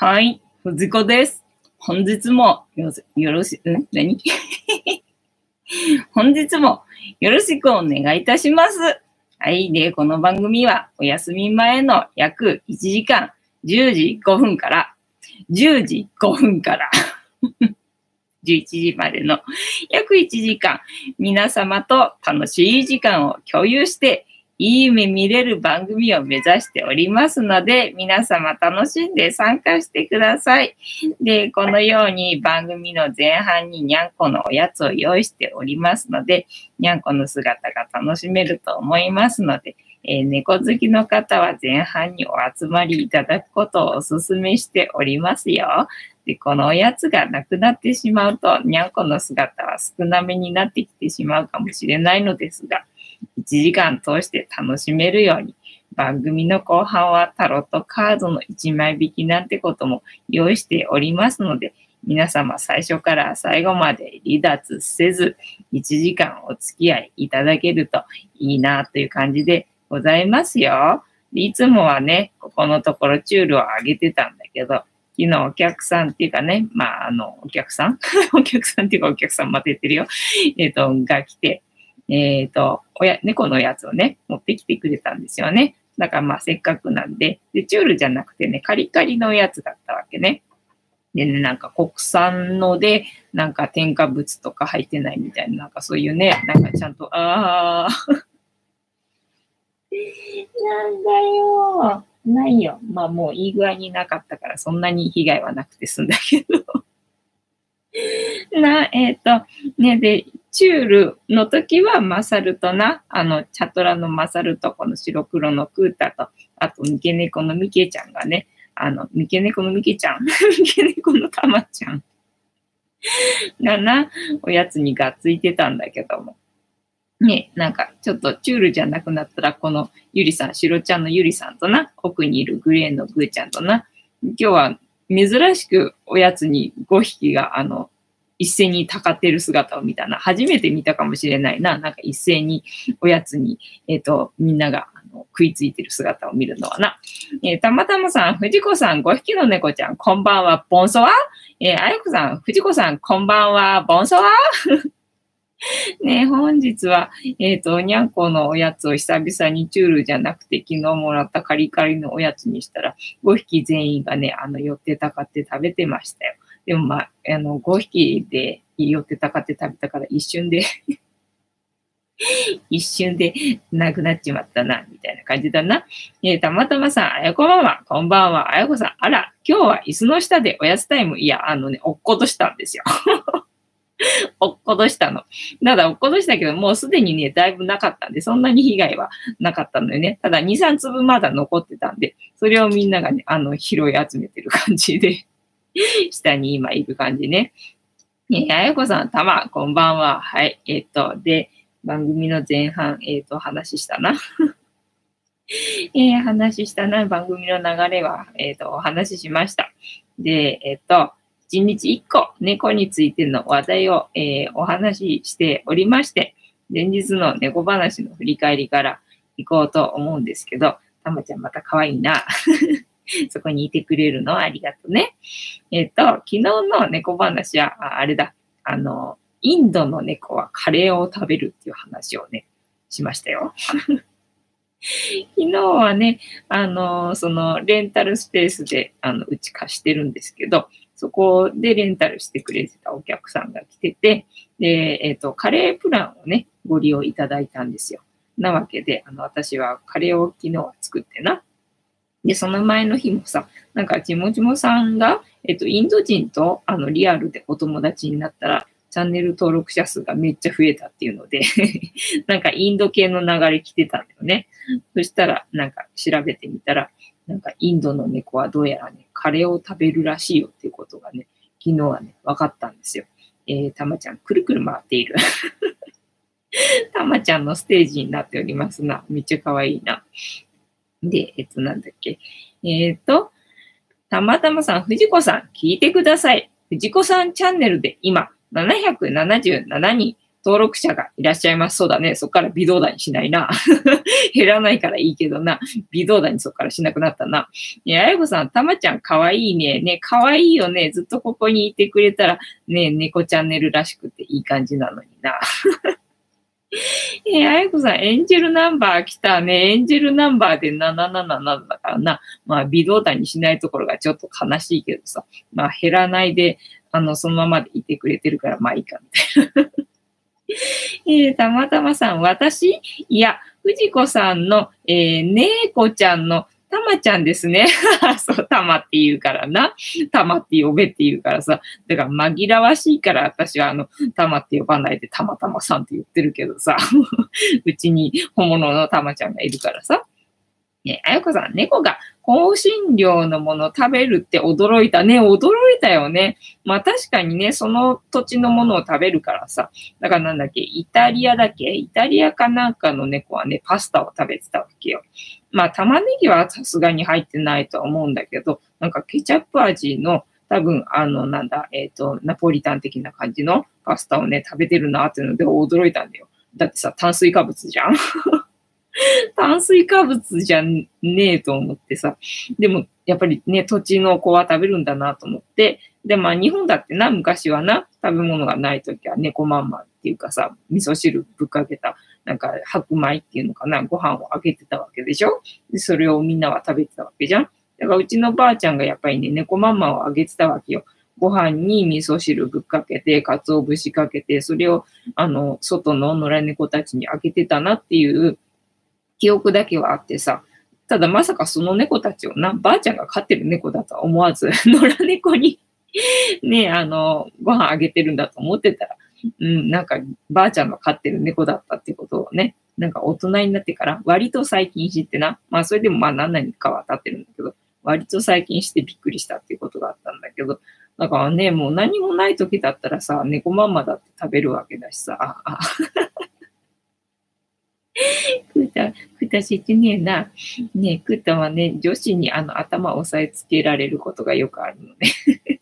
はい、藤子です。本日もよろしくお願いいたします。はい、で、この番組はお休み前の約1時間、10時5分から11時までの約1時間、皆様と楽しい時間を共有して、いい夢見れる番組を目指しておりますので、皆様楽しんで参加してください。で、このように番組の前半ににゃんこのおやつを用意しておりますので、にゃんこの姿が楽しめると思いますので、猫好きの方は前半にお集まりいただくことをお勧めしておりますよ。で、このおやつがなくなってしまうと、にゃんこの姿は少なめになってきてしまうかもしれないのですが、1時間通して楽しめるように、番組の後半はタロットカードの1枚引きなんてことも用意しておりますので、皆様最初から最後まで離脱せず、1時間お付き合いいただけるといいなという感じでございますよ。いつもはね、ここのところチュールを上げてたんだけど、昨日お客さんっていうかね、まあ、お客さんまた言ってるよ。が来て、猫のやつをね、持ってきてくれたんですよね。だからまあせっかくなんで、で、チュールじゃなくてね、カリカリのやつだったわけね。でね、なんか国産ので、なんか添加物とか入ってないみたいな、なんかそういうね、なんかちゃんと、なんだよー。ないよ。まあもういい具合になかったから、そんなに被害はなくて済んだけど。で、チュールの時はマサルとな、チャトラのマサルとこの白黒のクータと、あとミケネコのミケちゃんがね、ミケネコのタマちゃんがな、おやつにがっついてたんだけども。ね、なんかちょっとチュールじゃなくなったら、このゆりさん、白ちゃんのゆりさんとな、奥にいるグレーのグーちゃんとな、今日は珍しくおやつに5匹が一斉にたかってる姿を見たな。初めて見たかもしれないな。なんか一斉におやつに、みんなが食いついてる姿を見るのはな。たまたまさん、藤子さん、5匹の猫ちゃん、こんばんは、ボンソワ。あやこさん、藤子さん、こんばんは、ボンソワ。ね、本日は、にゃんこのおやつを久々にチュールじゃなくて、昨日もらったカリカリのおやつにしたら、5匹全員がね、寄ってたかって食べてましたよ。でもまあ、5匹で寄ってたかって食べたから、一瞬でなくなっちまったな、みたいな感じだな。たまたまさん、あやこママ、こんばんは、あやこさん、あら、今日は椅子の下でおやつタイム、いや、落っことしたんですよ。落っことしたの。ただ落っことしたけど、もうすでにね、だいぶなかったんで、そんなに被害はなかったのよね。ただ2、3粒まだ残ってたんで、それをみんながね、拾い集めてる感じで、下に今いる感じね。あやこさん、たま、こんばんは。はい。で、番組の前半、話したな。話したな。番組の流れは、お話ししました。で、1日1個猫についての話題を、お話ししておりまして、前日の猫話の振り返りから行こうと思うんですけど、たまちゃんまた可愛いな。そこにいてくれるのありがとね。昨日の猫話は、あれだ、インドの猫はカレーを食べるっていう話をね、しましたよ。昨日はね、そのレンタルスペースで、うち貸してるんですけど、そこでレンタルしてくれてたお客さんが来てて、で、カレープランをね、ご利用いただいたんですよ。なわけで、私はカレーを昨日は作ってな。で、その前の日もさ、なんか、ちもちもさんが、インド人と、リアルでお友達になったら、チャンネル登録者数がめっちゃ増えたっていうので、なんかインド系の流れ来てたんだよね。そしたら、なんか調べてみたら、なんかインドの猫はどうやらね、カレーを食べるらしいよっていうことがね、昨日はね、分かったんですよ。たまちゃん、くるくる回っている。たまちゃんのステージになっておりますな。めっちゃ可愛いな。で、なんだっけ。たまたまさん、藤子さん、聞いてください。藤子さんチャンネルで今、777人登録者がいらっしゃいます。そうだね。そっから微動だにしないな。減らないからいいけどな。微動だにそっからしなくなったな。ね、あやこさん、たまちゃんかわいいね。ね、かわいいよね。ずっとここにいてくれたら、ね、猫チャンネルらしくていい感じなのにな。あやこさん、エンジェルナンバー来たね。エンジェルナンバーで777だからな。まあ、微動だにしないところがちょっと悲しいけどさ。まあ、減らないで、そのままでいてくれてるから、まあいいか、みたいな。たまたまさん、私いや、藤子さんの、ねえこちゃんのたまちゃんですね。そう、たまって言うからな。たまって呼べって言うからさ。だから紛らわしいから私はたまって呼ばないでたまたまさんって言ってるけどさ。うちに本物のたまちゃんがいるからさ。ね、あやこさん、猫が香辛料のものを食べるって驚いたね。驚いたよね。まあ確かにね、その土地のものを食べるからさ。だからなんだっけ、イタリアかなんかの猫はね、パスタを食べてたわけよ。まあ玉ねぎはさすがに入ってないとは思うんだけど、なんかケチャップ味の、多分、ナポリタン的な感じのパスタをね、食べてるなっていうので驚いたんだよ。だってさ、炭水化物じゃん。炭水化物じゃねえと思ってさ。でも、やっぱりね、土地の子は食べるんだなと思って。で、まあ、日本だってな、昔はな、食べ物がないときは猫まんまっていうかさ、味噌汁ぶっかけた、なんか白米っていうのかな、ご飯をあげてたわけでしょ？で、それをみんなは食べてたわけじゃん。だから、うちのばあちゃんがやっぱりね、猫まんまをあげてたわけよ。ご飯に味噌汁ぶっかけて、鰹節かけて、それを、外の野良猫たちにあげてたなっていう、記憶だけはあってさ、ただまさかその猫たちをな、ばあちゃんが飼ってる猫だとは思わず、野良猫にね、ご飯あげてるんだと思ってたら、うん、なんかばあちゃんの飼ってる猫だったってことをね、なんか大人になってから、割と最近知ってな、まあそれでもまあ何々かは経ってるんだけど、割と最近してびっくりしたっていうことがあったんだけど、だからね、もう何もない時だったらさ、猫まんまだって食べるわけだしさ、食った知ってねえな。ねえ、食ったはね、女子に頭を押さえつけられることがよくあるのね。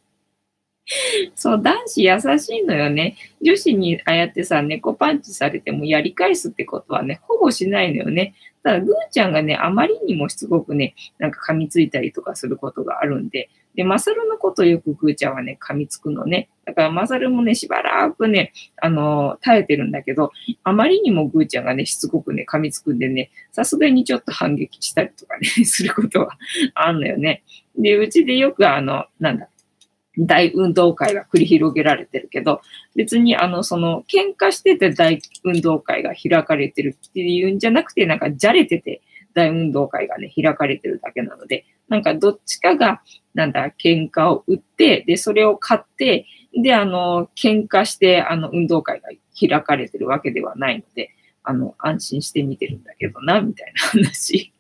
そう、男子優しいのよね。女子にああやってさ、猫パンチされてもやり返すってことはね、ほぼしないのよね。ただ、ぐーちゃんがね、あまりにもすごくね、なんか噛みついたりとかすることがあるんで、で、マサルのことよくぐーちゃんはね、噛みつくのね。だから、マサルもね、しばらくね、耐えてるんだけど、あまりにもぐーちゃんがね、しつこくね、噛みつくんでね、さすがにちょっと反撃したりとかね、することはあんのよね。で、うちでよく大運動会が繰り広げられてるけど、別に喧嘩してて大運動会が開かれてるっていうんじゃなくて、なんかじゃれてて大運動会がね、開かれてるだけなので、なんかどっちかが、喧嘩を売って、で、それを買って、で、喧嘩して、運動会が開かれてるわけではないので、安心して見てるんだけどな、みたいな話。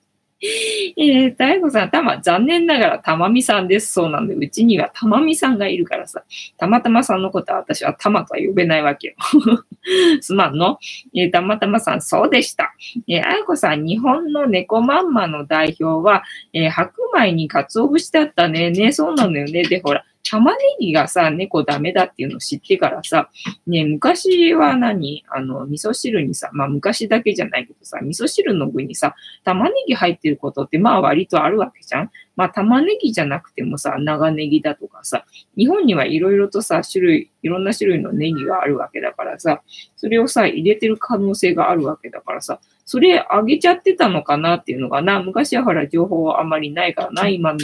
たやこさん、残念ながらたまみさんです。そうなんで、うちにはたまみさんがいるからさ、たまたまさんのことは私はたまとは呼べないわけよ。すまんの。たまたまさん、そうでした。あやこさん、日本の猫まんまの代表は、白米に鰹節だったね。ね、そうなのよね。で、ほら、玉ねぎがさ、猫ダメだっていうのを知ってからさ、ね、昔は味噌汁にさ、まあ昔だけじゃないけどさ、味噌汁の具にさ、玉ねぎ入ってることってまあ割とあるわけじゃん。まあ玉ねぎじゃなくてもさ、長ネギだとかさ、日本にはいろいろとさ、いろんな種類のネギがあるわけだからさ、それをさ、入れてる可能性があるわけだからさ、それあげちゃってたのかなっていうのがな、昔はほら情報はあんまりないからな、今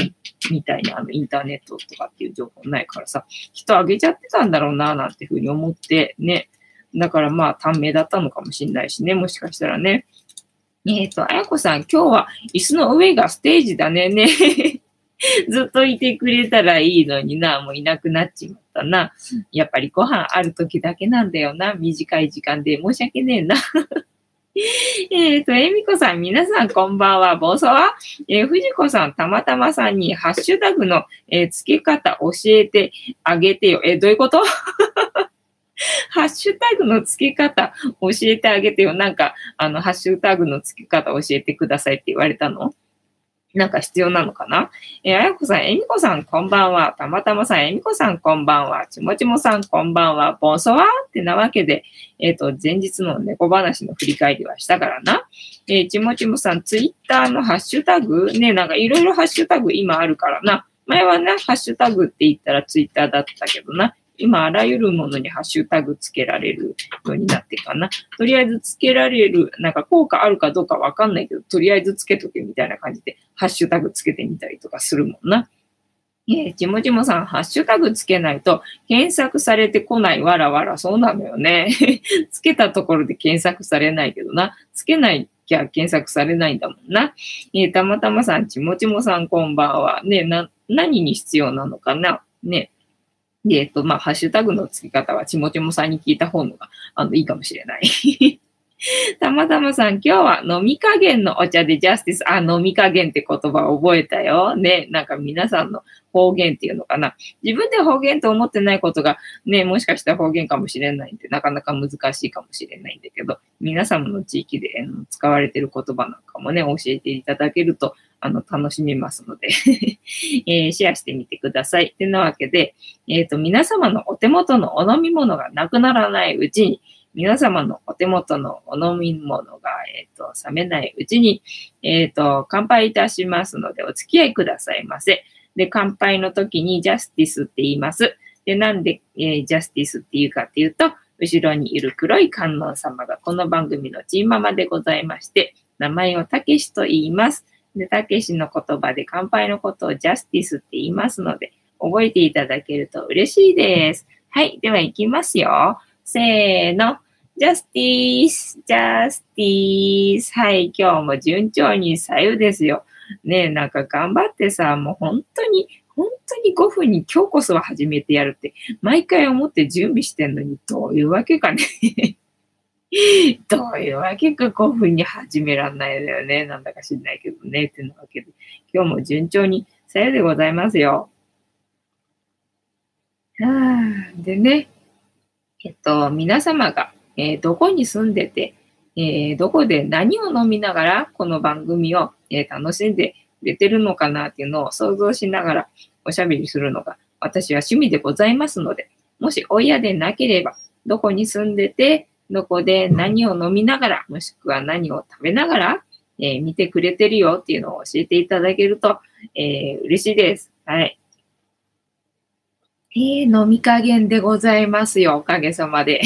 みたいにインターネットとかっていう情報ないからさ、人あげちゃってたんだろうな、なんていうふうに思ってね。だからまあ、短命だったのかもしれないしね、もしかしたらね。あやこさん、今日は椅子の上がステージだね。ね。ずっといてくれたらいいのにな、もういなくなっちまったな。やっぱりご飯ある時だけなんだよな、短い時間で申し訳ねえな。えみこさん、皆さんこんばんは、暴走は、藤子さん、たまたまさんにハッシュタグの、付け方教えてあげてよ。どういうこと？ハッシュタグの付け方教えてあげてよ。なんか、ハッシュタグの付け方教えてくださいって言われたの？なんか必要なのかな。あやこさん、えみこさんこんばんは。たまたまさん、えみこさんこんばんは。ちもちもさんこんばんは。ぼんそわってなわけで、前日の猫話の振り返りはしたからな。ちもちもさん、ツイッターのハッシュタグね、なんかいろいろハッシュタグ今あるからな。前はね、ハッシュタグって言ったらツイッターだったけどな。今、あらゆるものにハッシュタグつけられるようになってかな。とりあえずつけられる、なんか効果あるかどうかわかんないけど、とりあえずつけとけみたいな感じで、ハッシュタグつけてみたりとかするもんな。ちもちもさん、ハッシュタグつけないと検索されてこないわらわら、そうなのよね。つけたところで検索されないけどな。つけないきゃ検索されないんだもんな。たまたまさん、ちもちもさんこんばんは。ね、何に必要なのかなね。で、まあ、ハッシュタグの付け方は、ちもちもさんに聞いた方のが、いいかもしれない。たまたまさん、今日は飲み加減のお茶でジャスティス。あ、飲み加減って言葉覚えたよ。ね、なんか皆さんの方言っていうのかな。自分で方言と思ってないことが、ね、もしかしたら方言かもしれないんで、なかなか難しいかもしれないんだけど、皆様の地域で使われている言葉なんかもね、教えていただけると、楽しみますので、シェアしてみてください。ってなわけで、皆様のお手元のお飲み物がなくならないうちに、皆様のお手元のお飲み物が、冷めないうちに、乾杯いたしますので、お付き合いくださいませ。で、乾杯の時にジャスティスって言います。で、なんで、ジャスティスっていうかっていうと、後ろにいる黒い観音様がこの番組のチーママでございまして、名前をたけしと言います。で、たけしの言葉で乾杯のことをジャスティスって言いますので、覚えていただけると嬉しいです。はい、では行きますよ。せーの。ジャスティス、ジャスティス。はい、今日も順調に左右ですよ。ねえ、なんか頑張ってさ、もう本当に5分に今日こそは始めてやるって、毎回思って準備してんのに、どういうわけかね。どういうわけか5分に始めらんないだよね。なんだか知んないけどね。ってなわけで、今日も順調にさよでございますよ。でね、皆様が、どこに住んでて、どこで何を飲みながらこの番組を、楽しんでくれてるのかなっていうのを想像しながらおしゃべりするのが私は趣味でございますので、もしお嫌でなければ、どこに住んでて、どこで何を飲みながら、もしくは何を食べながら、見てくれてるよっていうのを教えていただけると、嬉しいです。はい。飲み加減でございますよ。おかげさまで。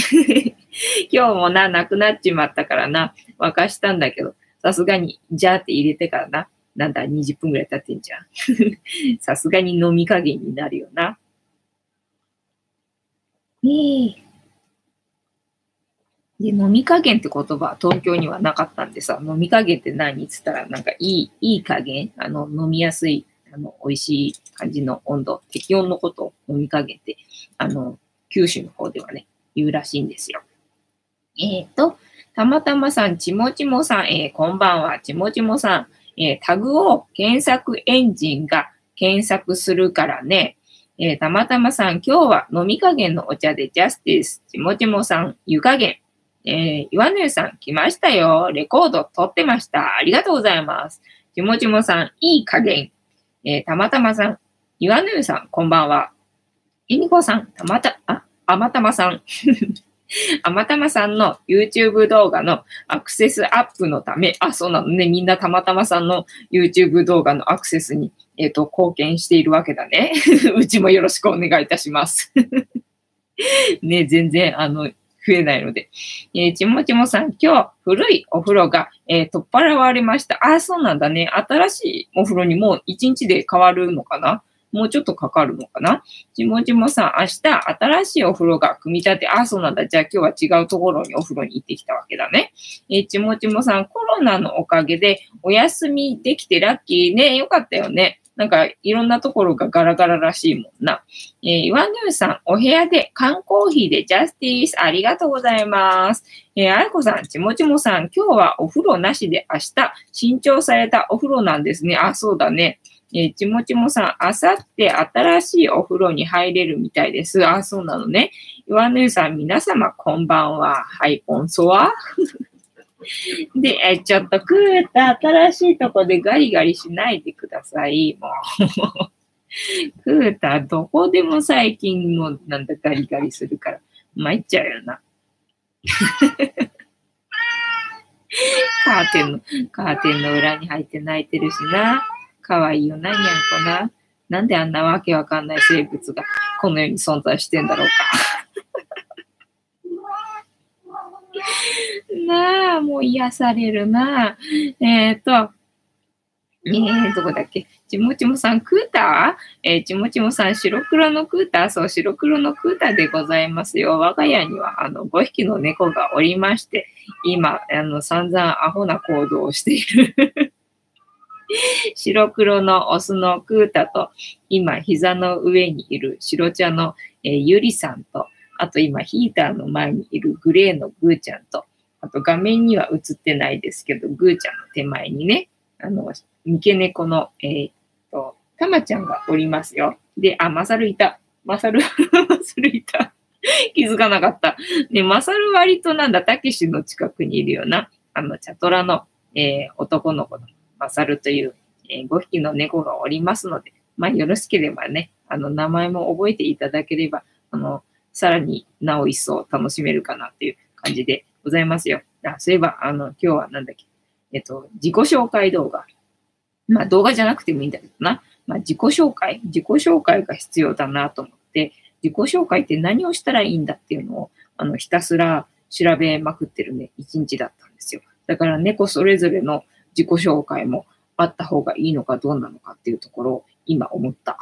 今日もなくなっちまったからな、沸かしたんだけど、さすがに、じゃーって入れてからな、なんだ、20分ぐらい経ってんじゃん。さすがに飲み加減になるよな。で、飲み加減って言葉は東京にはなかったんでさ、飲み加減って何って言ったら、なんかいい加減、飲みやすい、美味しい感じの温度、適温のことを飲み加減って、九州の方ではね、言うらしいんですよ。たまたまさん、ちもちもさん、こんばんは、ちもちもさん、タグを検索エンジンが検索するからね。たまたまさん、今日は飲み加減のお茶でジャスティス、ちもちもさん、湯加減。岩根さん、来ましたよ。レコード撮ってました。ありがとうございます。ちもちもさん、いい加減。たまたまさん、岩根さん、こんばんは。えみこさん、あまたまさん。あまたまさんの YouTube 動画のアクセスアップのため、あ、そうなのね。みんなたまたまさんの YouTube 動画のアクセスに、貢献しているわけだね。うちもよろしくお願いいたします。ね、全然、増えないので。ちもちもさん、今日古いお風呂が、取っ払われました。あ、そうなんだね。新しいお風呂にもう1日で変わるのかな？もうちょっとかかるのかな？ちもちもさん、明日新しいお風呂が組み立て、あ、そうなんだ。じゃあ今日は違うところにお風呂に行ってきたわけだね。ちもちもさん、コロナのおかげでお休みできてラッキーね。よかったよね。なんかいろんなところがガラガラらしいもんな。岩野さん、お部屋で缶コーヒーでジャスティス、ありがとうございます。あやこさん、ちもちもさん、今日はお風呂なしで明日、新調されたお風呂なんですね。あ、そうだね。ちもちもさん、あさって新しいお風呂に入れるみたいです。あ、そうなのね。岩野さん、皆様こんばんは。はい、こんそわで、ちょっと食うた新しいとこでガリガリしないでください。もう食うたどこでも最近もなんだガリガリするから参っちゃうよな。カーテンの裏に入って泣いてるしな。かわいいよな、にゃんこな。なんであんなわけわかんない生物がこの世に存在してんだろうか。なあ、もう癒されるな。どこだっけ？ちもちもさんクーター？ちもちもさん白黒のクーター？そう、白黒のクーターでございますよ。我が家には5匹の猫がおりまして、今、散々アホな行動をしている。白黒のオスのクータと、今、膝の上にいる白茶の、ゆりさんと、あと今、ヒーターの前にいるグレーのグーちゃんと、あと画面には映ってないですけど、グーちゃんの手前にね、三毛猫の、たまちゃんがおりますよ。で、あ、マサルいた。マサルいた。気づかなかった。ね、マサル割となんだ、たけしの近くにいるよな。チャトラの、男の子のマサルという、5匹の猫がおりますので、まあ、よろしければね、名前も覚えていただければ、さらになお一層楽しめるかなという感じでございますよ。あ、そういえば、今日はなんだっけ、自己紹介動画。まあ動画じゃなくてもいいんだけどな。まあ自己紹介が必要だなと思って、自己紹介って何をしたらいいんだっていうのを、ひたすら調べまくってるね、一日だったんですよ。だから猫それぞれの自己紹介もあった方がいいのかどうなのかっていうところを今思った。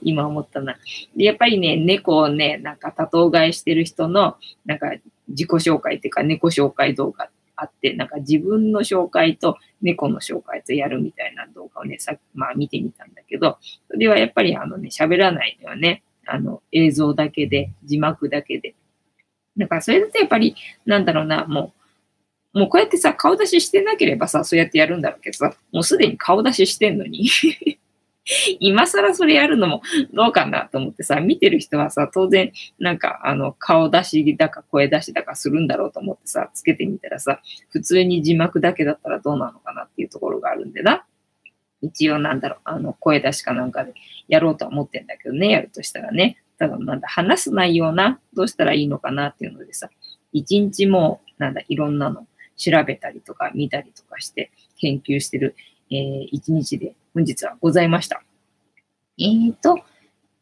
今思ったな。で、やっぱりね、猫をね、なんか多頭飼いしてる人の、なんか自己紹介っていうか猫紹介動画あって、なんか自分の紹介と猫の紹介とやるみたいな動画をね、まあ見てみたんだけど、それはやっぱりね、喋らないのよね。映像だけで、字幕だけで。だからそれだとやっぱり、なんだろうな、もうこうやってさ、顔出ししてなければさ、そうやってやるんだろうけどさ、もうすでに顔出ししてんのに。今更それやるのもどうかなと思ってさ、見てる人はさ、当然、なんか、顔出しだか声出しだかするんだろうと思ってさ、つけてみたらさ、普通に字幕だけだったらどうなのかなっていうところがあるんでな。一応なんだろう、声出しかなんかでやろうとは思ってんだけどね、やるとしたらね。ただなんだ、話す内容な、どうしたらいいのかなっていうのでさ、一日も、なんだ、いろんなの調べたりとか見たりとかして研究してる、一日で、本日はございました。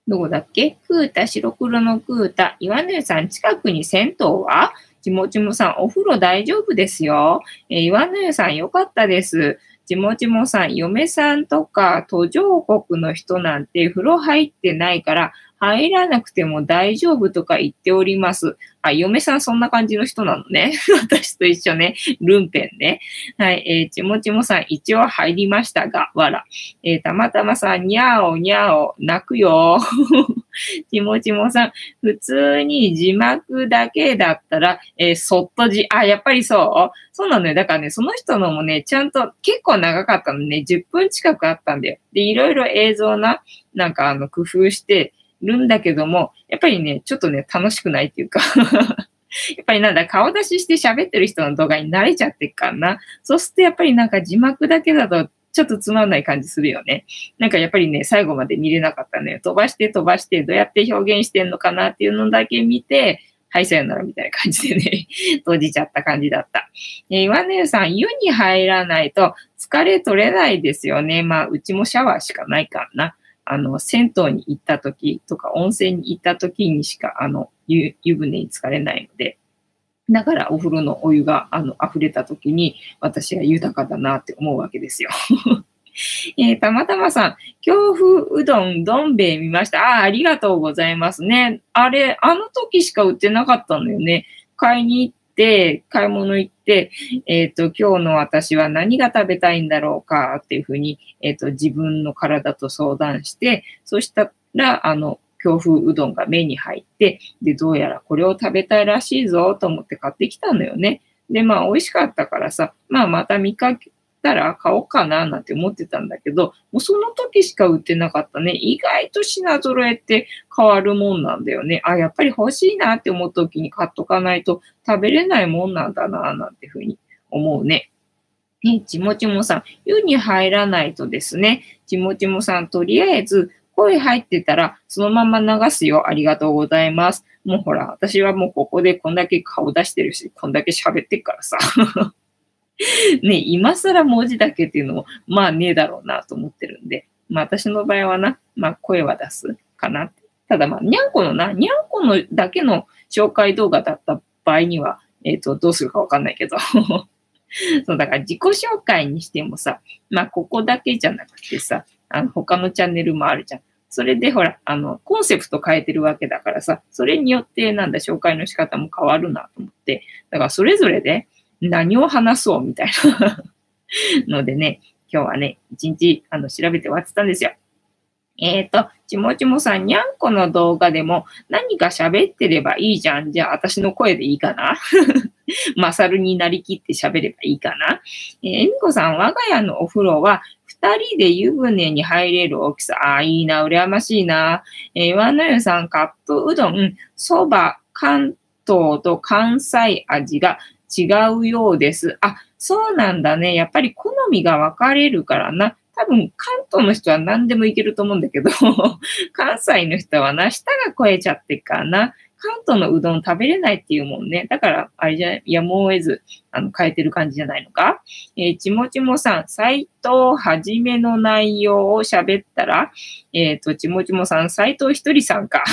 どこだっけ？クータ、白黒のクータ。岩根さん、近くに銭湯は？ちもちもさん、お風呂大丈夫ですよ。岩根さん、よかったです。ちもちもさん、嫁さんとか途上国の人なんて風呂入ってないから入らなくても大丈夫とか言っております。あ、嫁さんそんな感じの人なのね。私と一緒ね。ルンペンね。はい。ちもちもさん、一応入りましたが、わら。たまたまさん、にゃおにゃお、泣くよ。ちもちもさん、普通に字幕だけだったら、そっとあ、やっぱりそうなのよ。だからね、その人のもね、ちゃんと結構長かったのね。10分近くあったんだよ。で、いろいろ映像なんか工夫して、るんだけども、やっぱりね、ちょっとね、楽しくないっていうか、やっぱりなんだ、顔出しして喋ってる人の動画に慣れちゃってっからな。そうするとやっぱりなんか字幕だけだと、ちょっとつまんない感じするよね。なんかやっぱりね、最後まで見れなかったのよ。飛ばして、どうやって表現してんのかなっていうのだけ見て、はい、さよならみたいな感じでね、閉じちゃった感じだった。岩根さん、湯に入らないと疲れ取れないですよね。まあ、うちもシャワーしかないからな。銭湯に行った時とか、温泉に行った時にしか、湯船に浸かれないので、だからお風呂のお湯が、溢れた時に、私は豊かだなって思うわけですよ。たまたまさん、京風うどん、どん兵衛見ました。ああ、ありがとうございますね。あれ、あの時しか売ってなかったのよね。買い物行って、今日の私は何が食べたいんだろうかっていうふうに、自分の体と相談して、そしたら、京風うどんが目に入って、で、どうやらこれを食べたいらしいぞと思って買ってきたのよね。で、まあ、美味しかったからさ、まあ、また見かけたら買おうかななんて思ってたんだけど、もうその時しか売ってなかったね。意外と品揃えって変わるもんなんだよね。あ、やっぱり欲しいなって思う時に買っとかないと食べれないもんなんだななんてふうに思うね。ちもちもさん、湯に入らないとですね、ちもちもさん、とりあえず声入ってたらそのまま流すよ。ありがとうございます。もうほら、私はもうここでこんだけ顔出してるし、こんだけ喋ってっからさ。ね、今更文字だけっていうのも、まあねえだろうなと思ってるんで、まあ私の場合はな、まあ声は出すかな。ただまあ、にゃんこのだけの紹介動画だった場合には、どうするかわかんないけど。そうだから自己紹介にしてもさ、まあここだけじゃなくてさ、他のチャンネルもあるじゃん。それでほら、コンセプト変えてるわけだからさ、それによってなんだ、紹介の仕方も変わるなと思って、だからそれぞれで何を話そうみたいなのでね、今日はね、一日調べて終わってたんですよ。ちもちもさん、にゃんこの動画でも何か喋ってればいいじゃん。じゃあ、私の声でいいかなマサルになりきって喋ればいいかな。えみこさん、我が家のお風呂は二人で湯船に入れる大きさ。ああ、いいな、羨ましいな。岩の湯さん、カップうどん、そば、関東と関西味が違うようです。あ、そうなんだね。やっぱり好みが分かれるからな。多分、関東の人は何でもいけると思うんだけど、関西の人はな、舌が肥えちゃってかな。関東のうどん食べれないっていうもんね。だから、あれじゃない、やむを得ず、変えてる感じじゃないのか。ちもちもさん、斎藤はじめの内容を喋ったら、ちもちもさん、斎藤ひとりさんか。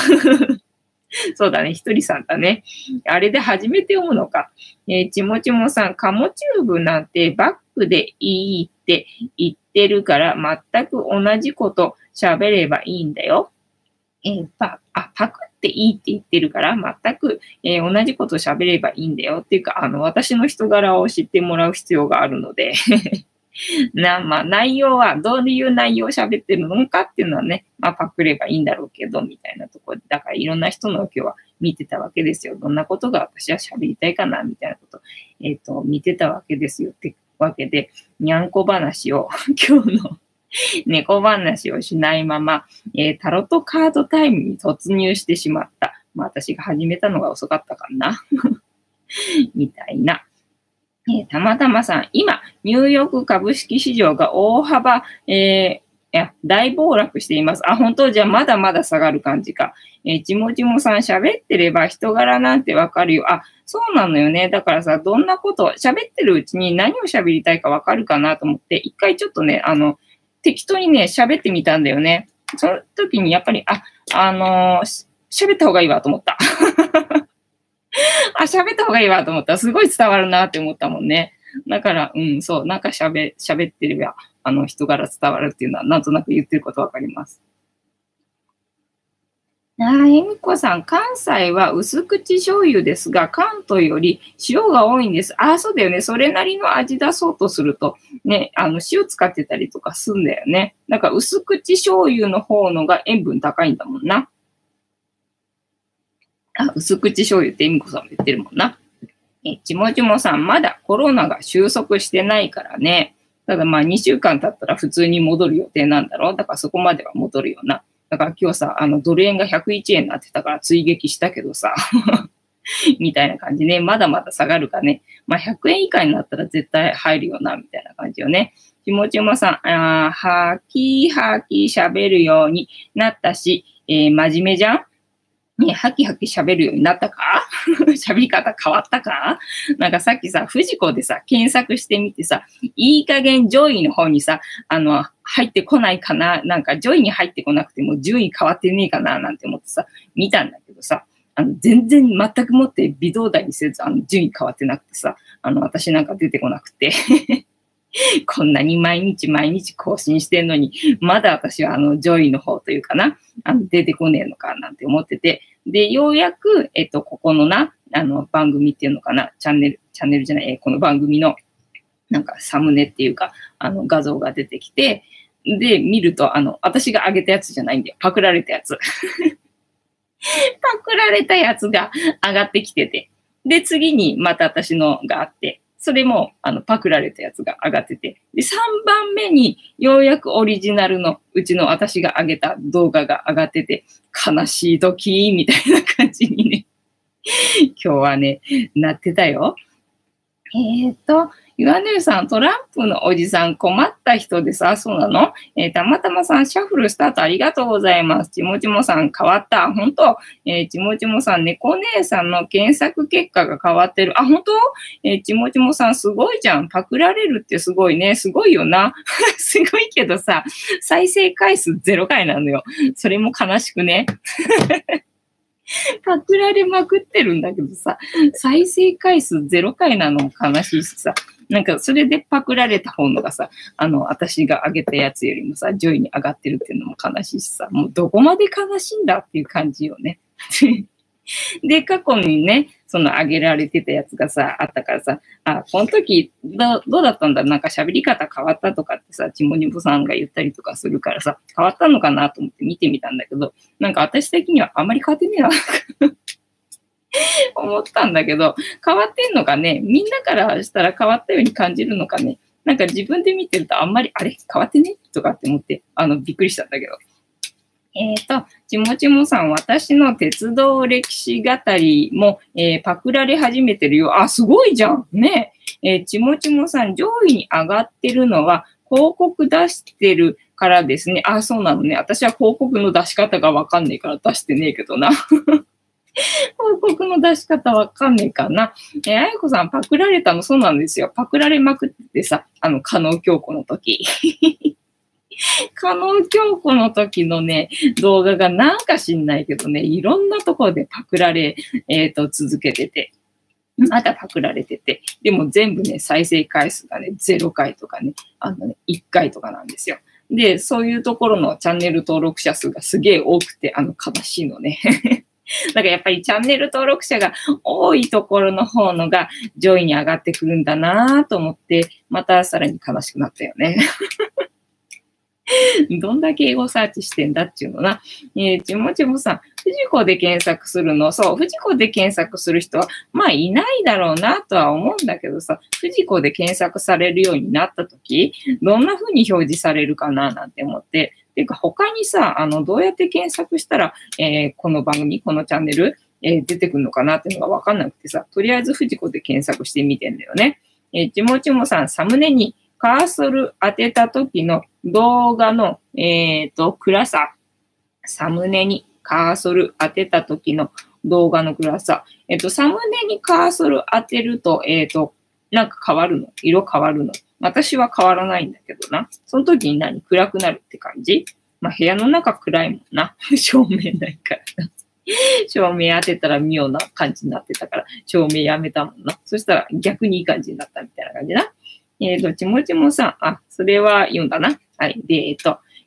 そうだね、ひとりさんだね。あれで初めて読むのか。ちもちもさん、カモチューブなんてバックでいいって言ってるから、全く同じこと喋ればいいんだよ。パクっていいって言ってるから、全く、同じこと喋ればいいんだよ。っていうか、私の人柄を知ってもらう必要があるのでまあ、内容は、どういう内容を喋ってるのかっていうのはね、まあ、パクればいいんだろうけど、みたいなところで、だからいろんな人の今日は見てたわけですよ。どんなことが私は喋りたいかな、みたいなこと、見てたわけですよ。ってわけで、にゃんこ話を、今日の猫話をしないまま、タロットカードタイムに突入してしまった。まあ、私が始めたのが遅かったかな。みたいな。たまたまさん、今、ニューヨーク株式市場が大幅、大暴落しています。あ、本当じゃあまだまだ下がる感じか。ちもちもさん、喋ってれば人柄なんてわかるよ。あ、そうなのよね。だからさ、どんなこと、喋ってるうちに何を喋りたいかわかるかなと思って、一回ちょっとね、適当にね、喋ってみたんだよね。その時にやっぱり、喋った方がいいわと思った。あ、喋った方がいいわと思った。すごい伝わるなって思ったもんね。だから、うん、そう、なんか喋ってれば、人柄伝わるっていうのは、なんとなく言ってることわかります。えみこさん、関西は薄口醤油ですが、関東より塩が多いんです。ああ、そうだよね。それなりの味出そうとすると、ね、塩使ってたりとかすんだよね。だから薄口醤油の方のが塩分高いんだもんな。あ、薄口醤油ってえみこさんも言ってるもんな。ちもちもさん、まだコロナが収束してないからね。ただまあ2週間経ったら普通に戻る予定なんだろう。だからそこまでは戻るよな。だから今日さ、ドル円が101円になってたから追撃したけどさ、みたいな感じね。まだまだ下がるかね。まあ100円以下になったら絶対入るよな、みたいな感じよね。ちもちもさん、はきはき喋るようになったし、真面目じゃんね、はきはき喋るようになったか喋り方変わったかなんかさっきさ、フジコでさ、検索してみてさ、いい加減上位の方にさ、入ってこないかななんか上位に入ってこなくても順位変わってねえかななんて思ってさ、見たんだけどさ、全然全くもって微動だにせず、順位変わってなくてさ、私なんか出てこなくて。こんなに毎日更新してんのに、まだ私は上位の方というかな、出てこねえのかなんて思ってて、で、ようやく、ここのな、番組っていうのかな、チャンネルじゃない、この番組の、なんかサムネっていうか、画像が出てきて、で、見ると、私が上げたやつじゃないんだよ。パクられたやつ。パクられたやつが上がってきてて、で、次にまた私のがあって、それもパクられたやつが上がってて、で3番目にようやくオリジナルのうちの私が上げた動画が上がってて、悲しい時みたいな感じにね今日はねなってたよ。岩根さん、トランプのおじさん困った人でさ、そうなの？たまたまさん、シャッフルスタートありがとうございます。ちもちもさん変わった。本当？ちもちもさん、猫姉さんの検索結果が変わってる。あ、本当？ちもちもさんすごいじゃん。パクられるってすごいね。すごいよな。すごいけどさ、再生回数0回なのよ。それも悲しくね。パクられまくってるんだけどさ、再生回数0回なのも悲しいしさ、なんかそれでパクられた方のがさ、私が上げたやつよりもさ、上位に上がってるっていうのも悲しいしさ、もうどこまで悲しいんだっていう感じよね。で、過去にね、その上げられてたやつがさ、あったからさ、あ、この時どうだったんだ、なんか喋り方変わったとかってさ、ちもにぼさんが言ったりとかするからさ、変わったのかなと思って見てみたんだけど、なんか私的にはあんまり変わってねえな思ったんだけど、変わってんのかね、みんなからしたら変わったように感じるのかね、なんか自分で見てるとあんまりあれ変わってねとかって思ってびっくりしたんだけど。ちもちもさん、私の鉄道歴史語りも、パクられ始めてるよ。あ、すごいじゃんね。ちもちもさん、上位に上がってるのは広告出してるからですね。あ、そうなのね。私は広告の出し方がわかんないから出してねえけどな。広告の出し方わかんねえかな。あやこさん、パクられたのそうなんですよ。パクられまくってさ、加納京子の時。加納京子の時のね、動画がなんか知んないけどね、いろんなところでパクられ、続けてて、またパクられてて、でも全部ね、再生回数がね、0回とかね、ね、1回とかなんですよ。で、そういうところのチャンネル登録者数がすげえ多くて、悲しいのね。だからやっぱりチャンネル登録者が多いところの方のが上位に上がってくるんだなぁと思って、またさらに悲しくなったよね。どんだけ英語サーチしてんだっちゅうのな。ちもちもさん、富士子で検索するの、そう、富士子で検索する人は、まあいないだろうなとは思うんだけどさ、富士子で検索されるようになったとき、どんな風に表示されるかななんて思って、ていうか他にさ、どうやって検索したら、この番組、このチャンネル、出てくるのかなっていうのがわかんなくてさ、とりあえず富士子で検索してみてんだよね。ちもちもさん、サムネに、カーソル当てた時の動画の、暗さ。サムネにカーソル当てた時の動画の暗さ。サムネにカーソル当てると、なんか変わるの？色変わるの？私は変わらないんだけどな。その時に何？暗くなるって感じ？まあ、部屋の中暗いもんな。照明ないからな。照明当てたら妙な感じになってたから、照明やめたもんな。そしたら逆にいい感じになったみたいな感じな。ちもちもさん、あ、それは読んだな。はい。で、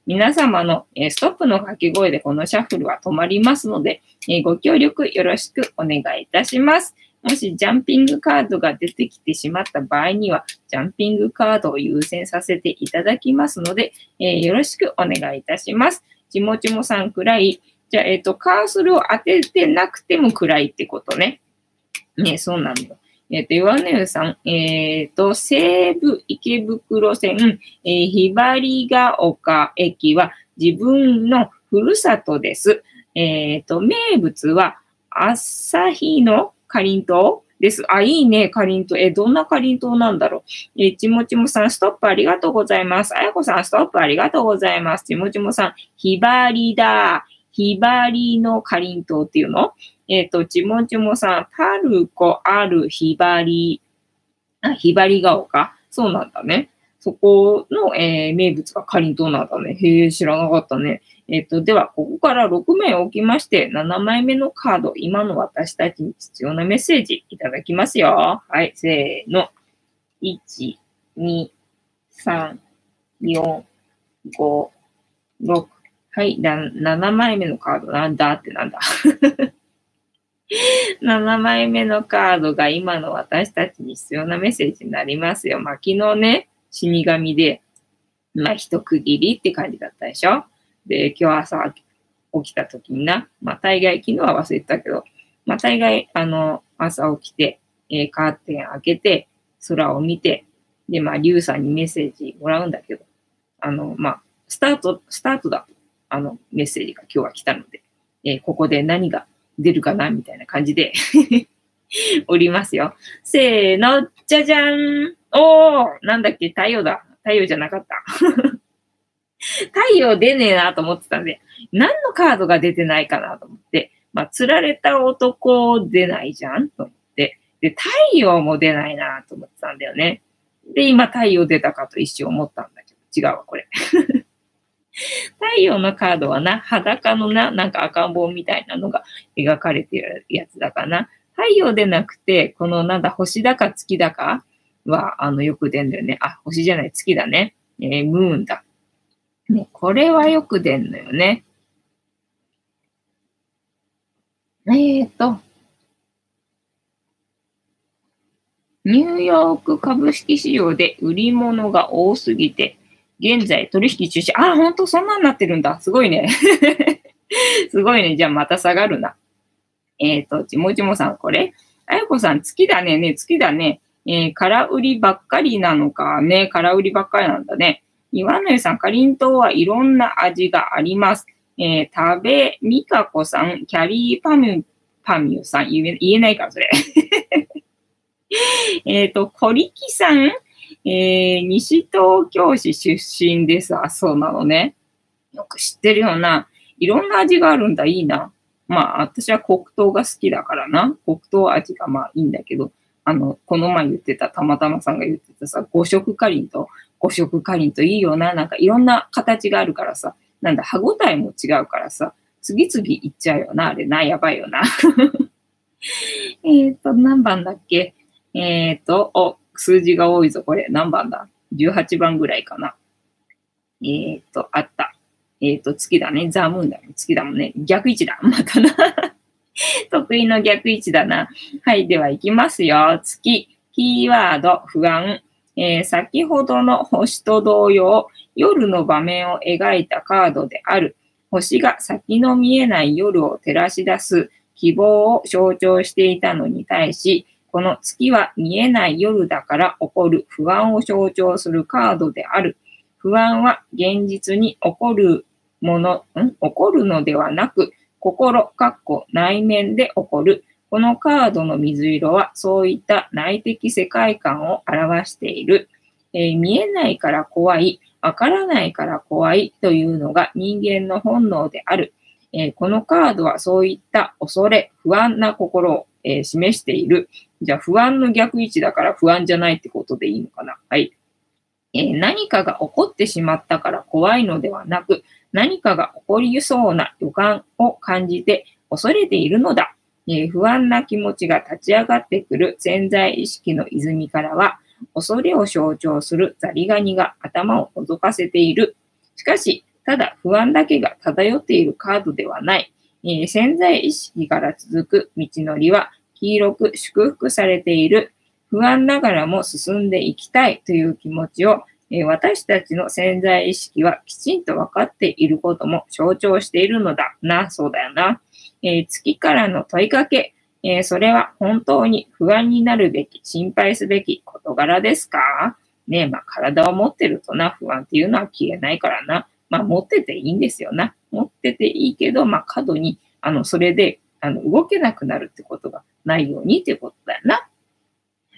皆様の、ストップの掛け声でこのシャッフルは止まりますので、ご協力よろしくお願いいたします。もしジャンピングカードが出てきてしまった場合には、ジャンピングカードを優先させていただきますので、よろしくお願いいたします。ちもちもさんくらい、じゃあ、カーソルを当ててなくても暗いってことね。ね、そうなんだ。岩根さん、西武池袋線、ひばりが丘駅は自分のふるさとです。名物は朝日のかりんとうです。あ、いいね、かりんとう。どんなかりんとうなんだろう。ちもちもさん、ストップありがとうございます。あやこさん、ストップありがとうございます。ちもちもさん、ひばりだ。ひばりのかりんとうっていうの？ちもちもさん、パルコあるひばり、あ、ひばりが丘。そうなんだね。そこの、名物がかりんとうなんだね。へえ、知らなかったね。では、ここから6名置きまして、7枚目のカード、今の私たちに必要なメッセージいただきますよ。はい、せーの。1、2、3、4、5、6。はい、7枚目のカード、なんだってなんだ。7枚目のカードが今の私たちに必要なメッセージになりますよ。まあ、昨日ね、死神で、まあ、一区切りって感じだったでしょ。で、今日朝起きた時にな、まあ、大概、昨日は忘れてたけど、まあ、大概、朝起きて、カーテン開けて、空を見て、で、まあ、リュウさんにメッセージもらうんだけど、まあ、スタートだと、メッセージが今日は来たので、ここで何が出るかな、みたいな感じで、おりますよ。せーの、じゃじゃーん。おー、なんだっけ、太陽だ。太陽じゃなかった。太陽出ねえなと思ってたんで、何のカードが出てないかなと思って、まあ、釣られた男出ないじゃんと思って、で、太陽も出ないなと思ってたんだよね。で、今太陽出たかと一瞬思ったんだけど、違うわ、これ。太陽のカードはな、裸のな、なんか赤ん坊みたいなのが描かれてるやつだかな。太陽でなくて、このなんだ、星だか月だかは、よく出んだよね。あ、星じゃない、月だね。ムーンだ。ね、これはよく出んのよね。ニューヨーク株式市場で売り物が多すぎて、現在取引中止。あ、ほんとそんなんなってるんだ。すごいね。すごいね。じゃあまた下がるな。ちもさん、これあやこさん、月だね。月だね。空売りばっかりなのかね。空売りばっかりなんだね。岩野さん、かりんとうはいろんな味があります。食べ、みかこさん、キャリーパミュさん、言えないから、それ。こりきさん、西東京市出身です。あ、そうなのね。よく知ってるよな。いろんな味があるんだ。いいな。まあ、私は黒糖が好きだからな。黒糖味がまあいいんだけど、この前言ってた、たまたまさんが言ってたさ、5色かりんといいよな。なんかいろんな形があるからさ。なんだ、歯ごたえも違うからさ、次々いっちゃうよな、あれな、やばいよな。何番だっけ？お、数字が多いぞ、これ。何番だ？ 18 番ぐらいかな。あった。月だね。ザムーンだね。月だもんね。逆位置だ。またな。得意の逆位置だな。はい、では行きますよ。月。キーワード、不安。先ほどの星と同様、夜の場面を描いたカードである。星が先の見えない夜を照らし出す希望を象徴していたのに対し、この月は見えない夜だから起こる不安を象徴するカードである。不安は現実に起こるのではなく、心（内面）で起こる。このカードの水色はそういった内的世界観を表している。見えないから怖い、わからないから怖いというのが人間の本能である。このカードはそういった恐れ、不安な心を、示している。じゃあ不安の逆位置だから不安じゃないってことでいいのかな。はい。何かが起こってしまったから怖いのではなく、何かが起こりそうな予感を感じて恐れているのだ。不安な気持ちが立ち上がってくる潜在意識の泉からは、恐れを象徴するザリガニが頭を覗かせている。しかしただ不安だけが漂っているカードではない。潜在意識から続く道のりは、黄色く祝福されている。不安ながらも進んでいきたいという気持ちを、私たちの潜在意識はきちんと分かっていることも象徴しているのだな。そうだよな。月からの問いかけ、それは本当に不安になるべき、心配すべき事柄ですかねえ、まあ体を持ってるとな、不安っていうのは消えないからな。まあ持ってていいんですよな。持ってていいけど、まあ過度に、それで、動けなくなるってことがないようにっていうことだよな。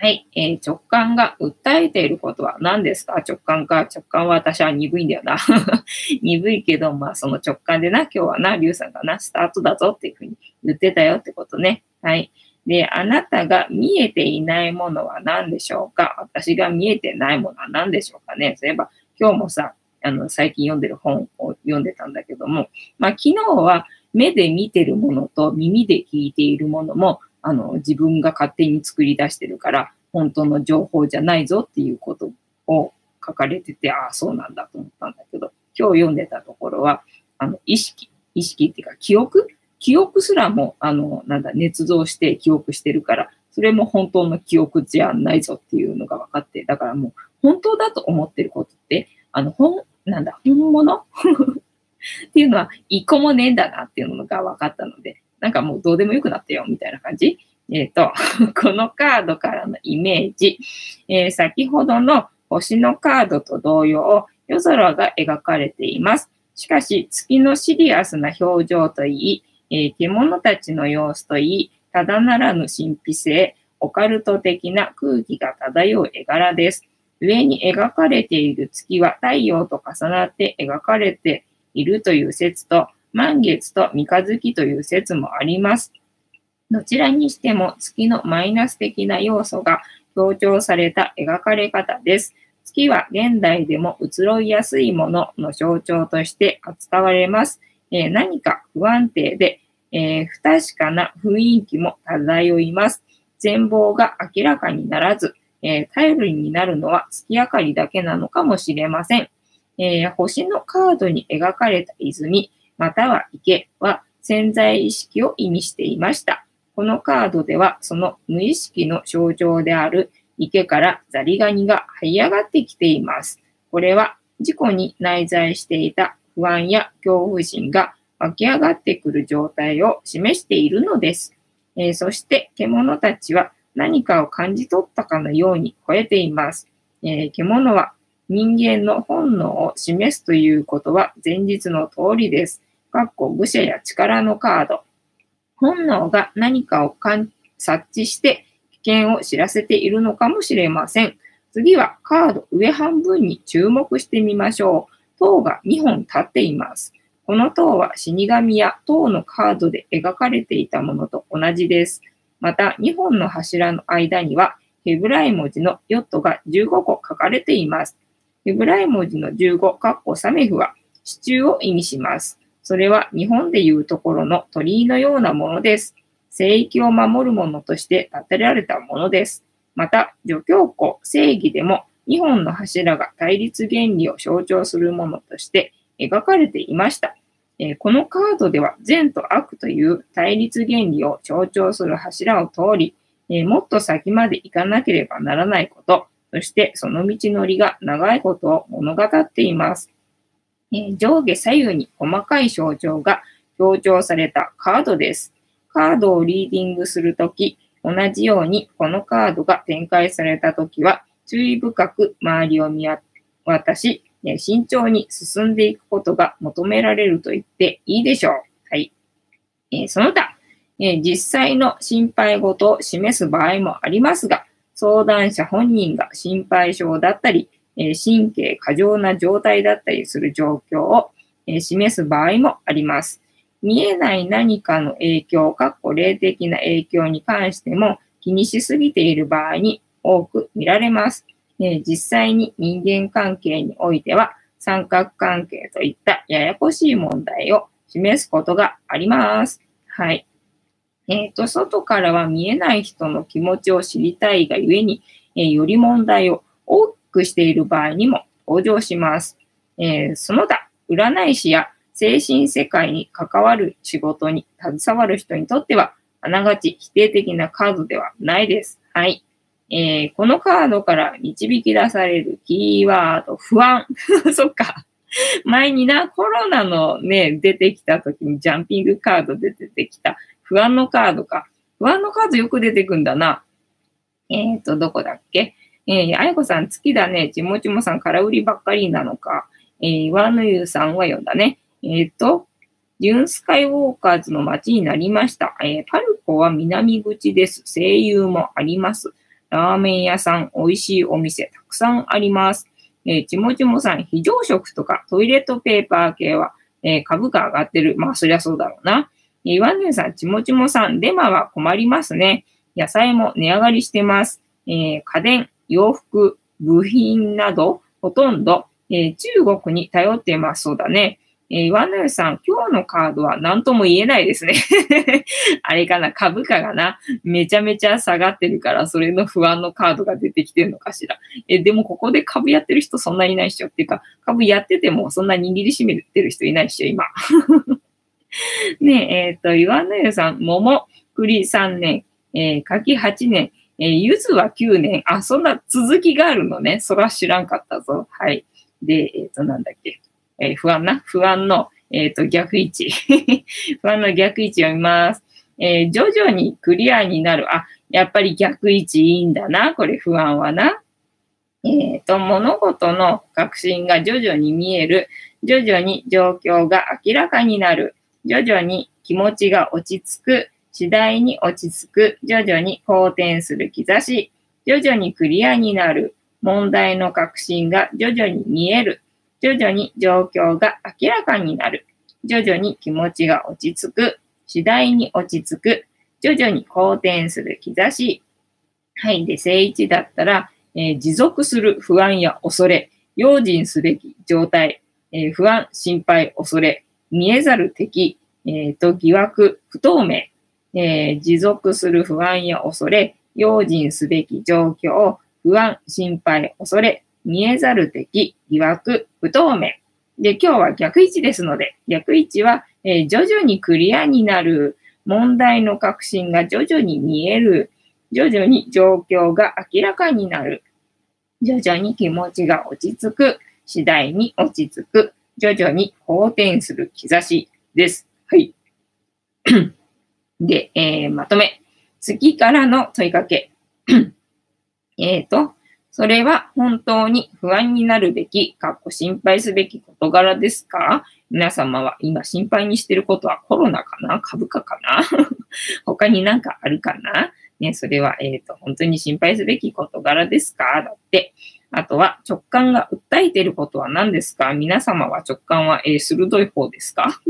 はい。直感が訴えていることは何ですか？直感か。直感は私は鈍いんだよな。鈍いけど、まあその直感でな、今日はな、リュウさんがな、スタートだぞっていうふうに言ってたよってことね。はい。で、あなたが見えていないものは何でしょうか？私が見えてないものは何でしょうかね。そういえば、今日もさ、最近読んでる本を読んでたんだけども、まあ昨日は目で見てるものと耳で聞いているものも、自分が勝手に作り出してるから、本当の情報じゃないぞっていうことを書かれてて、ああ、そうなんだと思ったんだけど、今日読んでたところは、意識っていうか、記憶すらも、なんだ、捏造して記憶してるから、それも本当の記憶じゃないぞっていうのが分かって、だからもう、本当だと思ってることって、なんだ、本物っていうのは、一個もねえんだなっていうのが分かったので、なんかもうどうでもよくなったよ、みたいな感じ。このカードからのイメージ、先ほどの星のカードと同様、夜空が描かれています。しかし、月のシリアスな表情といい、獣たちの様子といい、ただならぬ神秘性、オカルト的な空気が漂う絵柄です。上に描かれている月は太陽と重なって描かれているという説と、満月と三日月という説もあります。どちらにしても月のマイナス的な要素が強調された描かれ方です。月は現代でも移ろいやすいものの象徴として扱われます。何か不安定で、不確かな雰囲気も漂います。全貌が明らかにならず、頼りになるのは月明かりだけなのかもしれません。星のカードに描かれた泉、または池は潜在意識を意味していました。このカードではその無意識の象徴である池からザリガニが這い上がってきています。これは自己に内在していた不安や恐怖心が湧き上がってくる状態を示しているのです。そして獣たちは何かを感じ取ったかのように吠えています。獣は人間の本能を示すということは前日の通りです。愚者や力のカード。本能が何かを察知して危険を知らせているのかもしれません。次はカード上半分に注目してみましょう。塔が2本立っています。この塔は死神や塔のカードで描かれていたものと同じです。また2本の柱の間にはヘブライ文字のヨットが15個書かれています。ヘブライ文字の15、サメフは支柱を意味します。それは日本でいうところの鳥居のようなものです。聖域を守るものとして建てられたものです。また、除教皇、正義でも2本の柱が対立原理を象徴するものとして描かれていました。このカードでは善と悪という対立原理を象徴する柱を通り、もっと先まで行かなければならないこと、そしてその道のりが長いことを物語っています。上下左右に細かい象徴が強調されたカードです。カードをリーディングするとき、同じようにこのカードが展開されたときは、注意深く周りを見渡し、慎重に進んでいくことが求められると言っていいでしょう。はい。その他、実際の心配事を示す場合もありますが、相談者本人が心配性だったり、神経過剰な状態だったりする状況を示す場合もあります。見えない何かの影響、霊的な影響に関しても気にしすぎている場合に多く見られます。実際に人間関係においては三角関係といったややこしい問題を示すことがあります。はい。外からは見えない人の気持ちを知りたいがゆえに、より問題を大きくしている場合にも登場します。その他、占い師や精神世界に関わる仕事に携わる人にとっては、あながち否定的なカードではないです。はい。このカードから導き出されるキーワード、不安。そっか。前にコロナの出てきた時にジャンピングカードで出てきた不安のカードか。不安のカードよく出てくんだな。どこだっけ？あやこさん、月だね。ちもちもさん、空売りばっかりなのか。ワヌユさんは読んだね。ジュン・スカイウォーカーズの街になりました。パルコは南口です。声優もあります。ラーメン屋さん、美味しいお店、たくさんあります。ちもちもさん、非常食とかトイレットペーパー系は、株価上がってる。まあ、そりゃそうだろうな。ワヌユさん、ちもちもさん、デマは困りますね。野菜も値上がりしてます。家電、洋服、部品など、ほとんど、中国に頼っています。そうだね。ワヌユさん、今日のカードは何とも言えないですね。あれかな、株価がめちゃめちゃ下がってるから、それの不安のカードが出てきてるのかしら。でもここで株やってる人そんなにいないっしょ。っていうか、株やっててもそんな握りしめてる人いないっしょ、今。ワヌユさん、桃、栗3年、柿8年、ゆずは9年。あ、そんな続きがあるのね。そら知らんかったぞ。はい。で、なんだっけ。不安の、逆位置。不安の逆位置読みます。徐々にクリアになる。あ、やっぱり逆位置いいんだな、これ不安はな。物事の核心が徐々に見える。徐々に状況が明らかになる。徐々に気持ちが落ち着く。次第に落ち着く。徐々に好転する兆し。徐々にクリアになる。問題の核心が徐々に見える。徐々に状況が明らかになる。徐々に気持ちが落ち着く。次第に落ち着く。徐々に好転する兆し。はい。で、正位置だったら、持続する不安や恐れ。用心すべき状態。不安、心配、恐れ。見えざる敵。疑惑、不透明。持続する不安や恐れ。用心すべき状況。不安、心配、恐れ。見えざる敵、疑惑、不透明。で、今日は逆位置ですので、逆位置は、徐々にクリアになる。問題の核心が徐々に見える。徐々に状況が明らかになる。徐々に気持ちが落ち着く。次第に落ち着く。徐々に好転する兆しです。はい。で、まとめ。次からの問いかけ。それは本当に不安になるべき、心配すべき事柄ですか？皆様は今心配にしてることはコロナかな？株価かな？他になんかあるかな？ね、それは、本当に心配すべき事柄ですか？だって。あとは直感が訴えてることは何ですか？皆様は直感は、鋭い方ですか？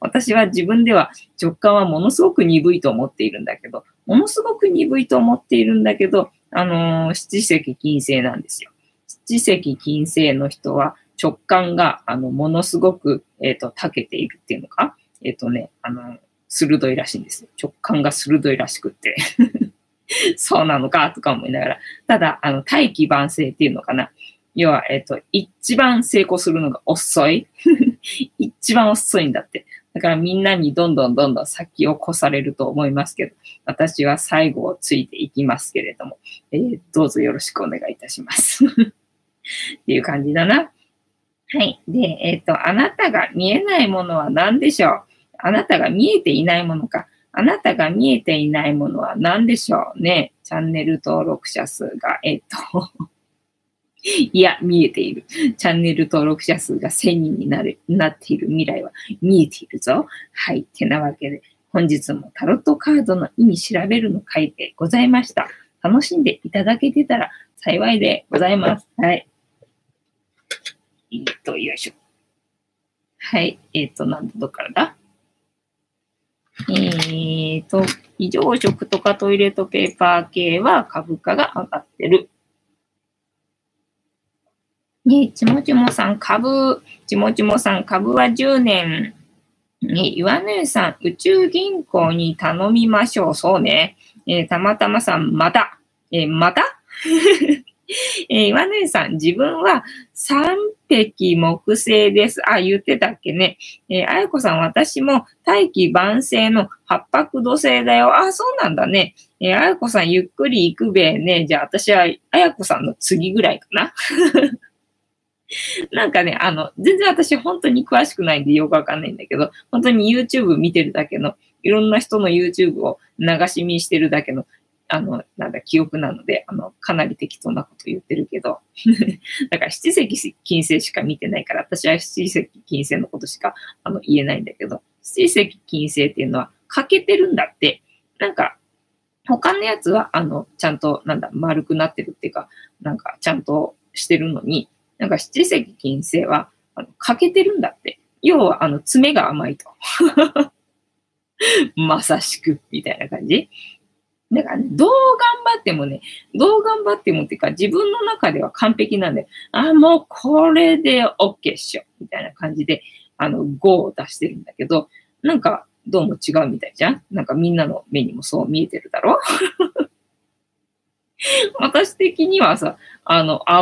私は自分では直感はものすごく鈍いと思っているんだけど、七赤金星なんですよ。七赤金星の人は直感が、ものすごく、長けているっていうのか、鋭いらしいんですよ。直感が鋭いらしくって。そうなのかとか思いながら。ただ、大器晩成っていうのかな。要は、一番成功するのが遅い。一番遅いんだって。だからみんなにどんどん先を越されると思いますけど、私は最後をついていきますけれども、どうぞよろしくお願いいたします。っていう感じだな。はい。で、あなたが見えないものは何でしょう？あなたが見えていないものか。あなたが見えていないものは何でしょうね。チャンネル登録者数が、いや、見えている。チャンネル登録者数が1000人になっている未来は見えているぞ。はい。てなわけで、本日もタロットカードの意味調べるの回でございました。楽しんでいただけてたら幸いでございます。はい。よいしょ。はい。何度からだ？非常食とかトイレットペーパー系は株価が上がってる。ちもちもさん株は10年。岩根さん、宇宙銀行に頼みましょう。そうね。たまたまさん、また。また岩根さん、自分は3匹木星です。あ、言ってたっけね。あやこさん、私も大器晩成の八白土星だよ。あ、そうなんだね。あやこさん、ゆっくり行くべね。じゃあ、私はあやこさんの次ぐらいかな。なんかね、全然私本当に詳しくないんでよくわかんないんだけど、本当に YouTube 見てるだけの、いろんな人の YouTube を流し見してるだけの、記憶なので、かなり適当なこと言ってるけど。だから七赤金星しか見てないから、私は七赤金星のことしか言えないんだけど、七赤金星っていうのは欠けてるんだって。なんか、他のやつは、ちゃんと、丸くなってるっていうか、ちゃんとしてるのに、七赤金星は、欠けてるんだって。要は、爪が甘いと。まさしく、みたいな感じ。だから、ね、どう頑張ってもっていうか、自分の中では完璧なんで、あ、もうこれで OK っしょ、みたいな感じで、5を出してるんだけど、どうも違うみたいじゃん？みんなの目にもそう見えてるだろ私的にはさ、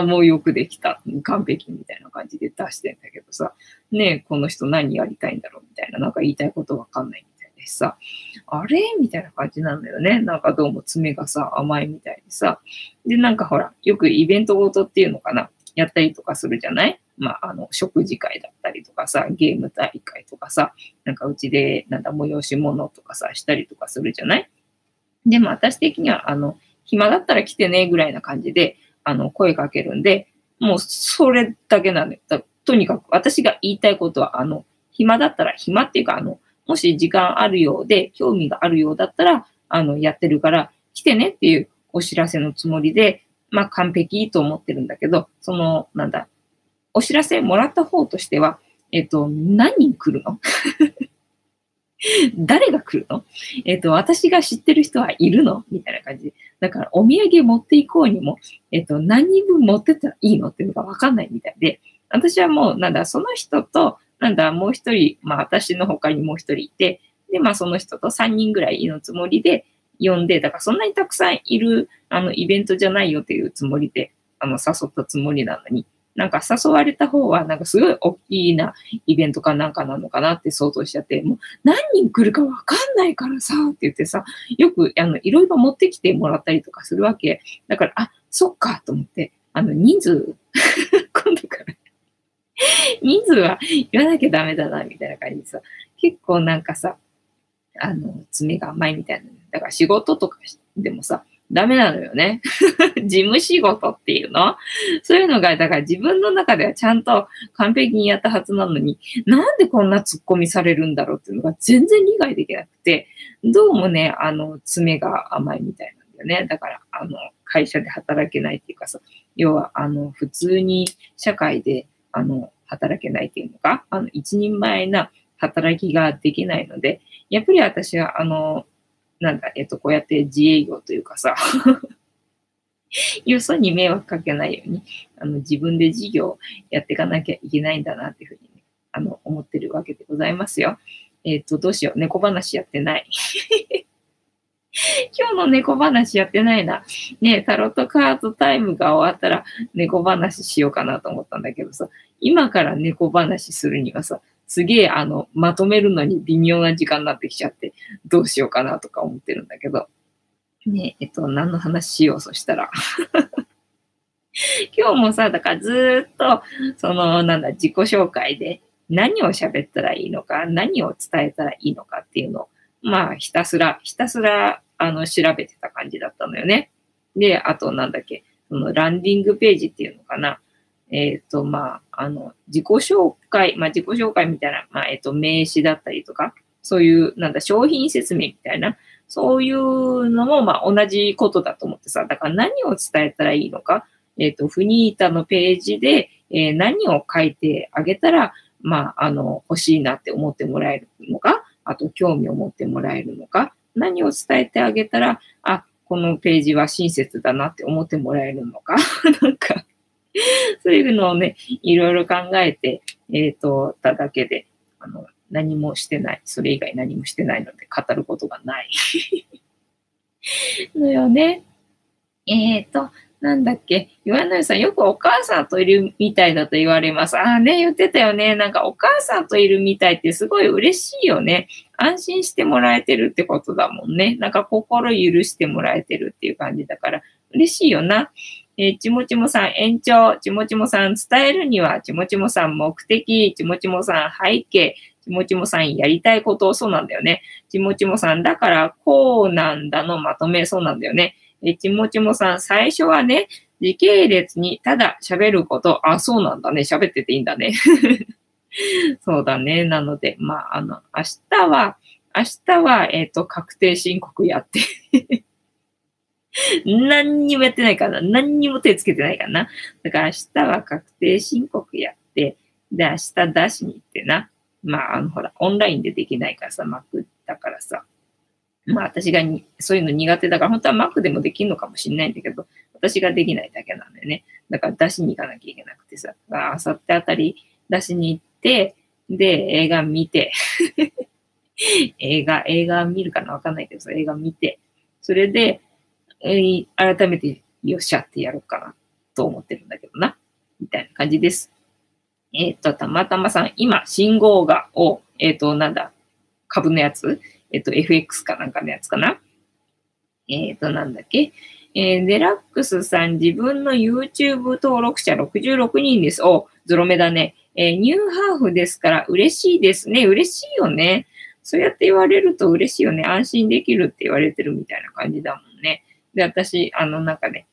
もうよくできた。完璧みたいな感じで出してんだけどさ、ねえ、この人何やりたいんだろうみたいな、言いたいことわかんないみたいでさ、あれみたいな感じなんだよね。どうも爪がさ、甘いみたいでさ。で、ほら、よくイベントごとっていうのかな、やったりとかするじゃない？まあ、食事会だったりとかさ、ゲーム大会とかさ、なんかうちで催し物とかさ、したりとかするじゃない？でも私的には、暇だったら来てね、ぐらいな感じで、声かけるんで、もうそれだけなんだよ。とにかく私が言いたいことは、暇だったら、暇っていうか、もし時間あるようで、興味があるようだったら、やってるから、来てねっていうお知らせのつもりで、まあ完璧と思ってるんだけど、お知らせもらった方としては、何人来るの誰が来るの私が知ってる人はいるのみたいな感じで。だから、お土産持っていこうにも、何人分持ってったらいいのっていうのがわかんないみたいで、私はもう、その人と、もう一人、まあ、私の他にもう一人いて、で、まあ、その人と3人ぐらいのつもりで呼んで、だからそんなにたくさんいる、イベントじゃないよというつもりで、誘ったつもりなのに、なんか誘われた方は、なんかすごい大きなイベントかなんかなのかなって想像しちゃって、もう何人来るかわかんないからさ、って言ってさ、よく、いろいろ持ってきてもらったりとかするわけ。だから、あ、そっか、と思って、人数、今度から人数は言わなきゃダメだな、みたいな感じでさ、結構なんかさ、爪が甘いみたいな。だから仕事とかでもさ、ダメなのよね。事務仕事っていうの？そういうのが、だから自分の中ではちゃんと完璧にやったはずなのに、なんでこんな突っ込みされるんだろうっていうのが全然理解できなくて、どうもね、爪が甘いみたいなんだよね。だから、会社で働けないっていうかさ、要は、普通に社会で、働けないっていうのか、一人前な働きができないので、やっぱり私は、こうやって自営業というかさ、よそに迷惑かけないように、自分で事業をやっていかなきゃいけないんだなっていうふうに、ね、思ってるわけでございますよ。どうしよう。猫話やってない。今日の猫話やってないな。ねえ、タロットカードタイムが終わったら猫話しようかなと思ったんだけどさ、今から猫話するにはさ、すげえまとめるのに微妙な時間になってきちゃって、どうしようかなとか思ってるんだけど。ねえ、何の話しよう、そしたら。今日もさ、だからずっと、自己紹介で何を喋ったらいいのか、何を伝えたらいいのかっていうのを、まあ、ひたすら、調べてた感じだったのよね。で、あと、ランディングページっていうのかな。まあ、自己紹介みたいな、まあ、名刺だったりとか、そういう、商品説明みたいな、そういうのも、まあ、同じことだと思ってさ、だから何を伝えたらいいのか、フニータのページで、何を書いてあげたら、まあ、欲しいなって思ってもらえるのか、あと、興味を持ってもらえるのか、何を伝えてあげたら、あ、このページは親切だなって思ってもらえるのか、そういうのをね、いろいろ考えて、ただけで、何もしてない。それ以外何もしてないので、語ることがない。のよね。なんだっけ、岩波さん、よくお母さんといるみたいだと言われます。ああね、言ってたよね。なんかお母さんといるみたいってすごい嬉しいよね。安心してもらえてるってことだもんね。なんか心許してもらえてるっていう感じだから、嬉しいよな。ちもちもさん延長、ちもちもさん伝えるには、ちもちもさん目的、ちもちもさん背景、ちもちもさんやりたいこと、そうなんだよね。ちもちもさんだからこうなんだのまとめ、そうなんだよね。ちもちもさん、最初はね、時系列にただ喋ること。あ、そうなんだね。喋ってていいんだね。そうだね。なので、まあ、明日は、確定申告やって。何にもやってないからな。何にも手つけてないからな。だから明日は確定申告やって、で、明日出しに行ってな。まあ、ほら、オンラインでできないからさ、Macだからさ。まあ私がそういうの苦手だから、本当は Mac でもできるのかもしれないんだけど、私ができないだけなんだよね。だから出しに行かなきゃいけなくてさ、明後日あたり出しに行って、で、映画見て、映画見るかなわかんないけどさ、映画見て、それで、改めてよっしゃってやろうかなと思ってるんだけどな、みたいな感じです。たまたまさん、今、信号が、を、株のやつFX かなんかのやつかななんだっけデラックスさん、自分の YouTube 登録者66人です。お、ゾロ目だね。ニューハーフですから嬉しいですね。嬉しいよね。そうやって言われると嬉しいよね。安心できるって言われてるみたいな感じだもんね。で、私、なんかね、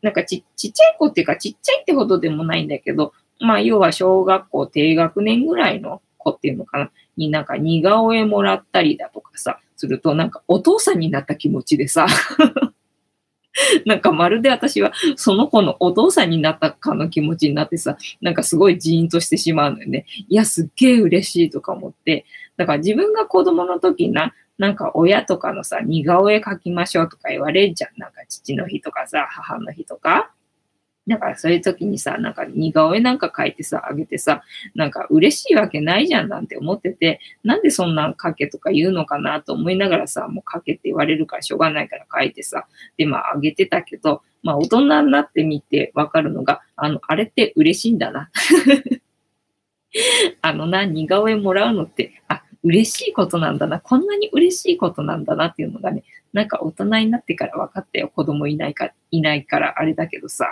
なんかちっちゃい子っていうか、ちっちゃいってほどでもないんだけど、まあ、要は小学校低学年ぐらいの子っていうのかな、になんか似顔絵もらったりだとかさ、するとなんかお父さんになった気持ちでさ、なんかまるで私はその子のお父さんになったかの気持ちになってさ、なんかすごいジーンとしてしまうのよね。いや、すっげえ嬉しいとか思って、だから自分が子供の時なんか親とかのさ、似顔絵描きましょうとか言われるじゃん。なんか父の日とかさ、母の日とか。だからそういう時にさ、なんか似顔絵なんか描いてさ、あげてさ、なんか嬉しいわけないじゃんなんて思ってて、なんでそんなん描けとか言うのかなと思いながらさ、もう描けって言われるからしょうがないから描いてさ、で、まああげてたけど、まあ大人になってみてわかるのが、あれって嬉しいんだな。似顔絵もらうのって、嬉しいことなんだな。こんなに嬉しいことなんだなっていうのがね、なんか大人になってから分かったよ。子供いないからあれだけどさ。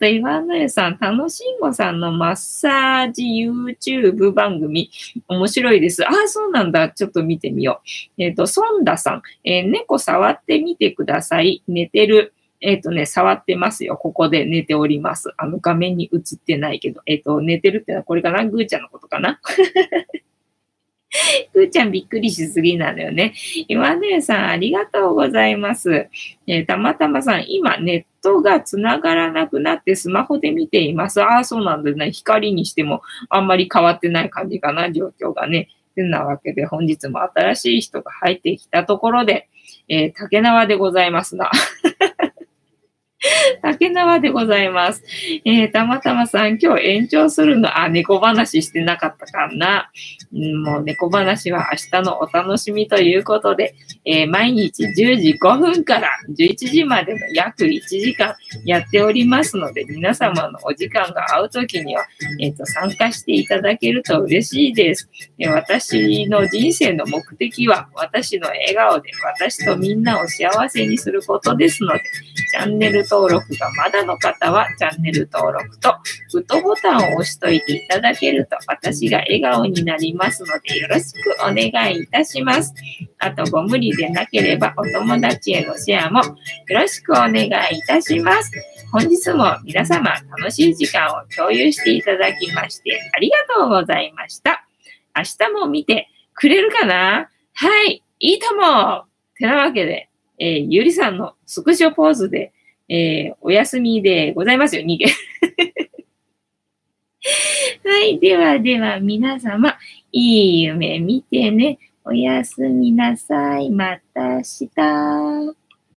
岩野さん、楽しんごさんのマッサージ YouTube 番組、面白いです。ああ、そうなんだ。ちょっと見てみよう。ソンダさん、猫触ってみてください。寝てる。触ってますよ。ここで寝ております。画面に映ってないけど。寝てるってのはこれかな？ぐーちゃんのことかな？ぐーちゃんびっくりしすぎなのよね。今ねさん、ありがとうございます。たまたまさん、今ネットがつながらなくなってスマホで見ています。ああ、そうなんだね。光にしてもあんまり変わってない感じかな、状況がね。てなわけで、本日も新しい人が入ってきたところで、竹縄でございますな。竹縄でございます。たまたまさん、今日延長するの、猫話してなかったかな。もう猫話は明日のお楽しみということで、毎日10時5分から11時までの約1時間やっておりますので、皆様のお時間が合うときには、参加していただけると嬉しいです。私の人生の目的は、私の笑顔で私とみんなを幸せにすることですので、チャンネル登録がまだの方はチャンネル登録とグッドボタンを押しといていただけると私が笑顔になりますのでよろしくお願いいたします。あとご無理でなければお友達へのシェアもよろしくお願いいたします。本日も皆様楽しい時間を共有していただきましてありがとうございました。明日も見てくれるかな？はい、いいとも！てなわけで、ゆりさんのスクショポーズでお休みでございますよ、逃げ。はい、では、皆様、いい夢見てね。おやすみなさい。また明日。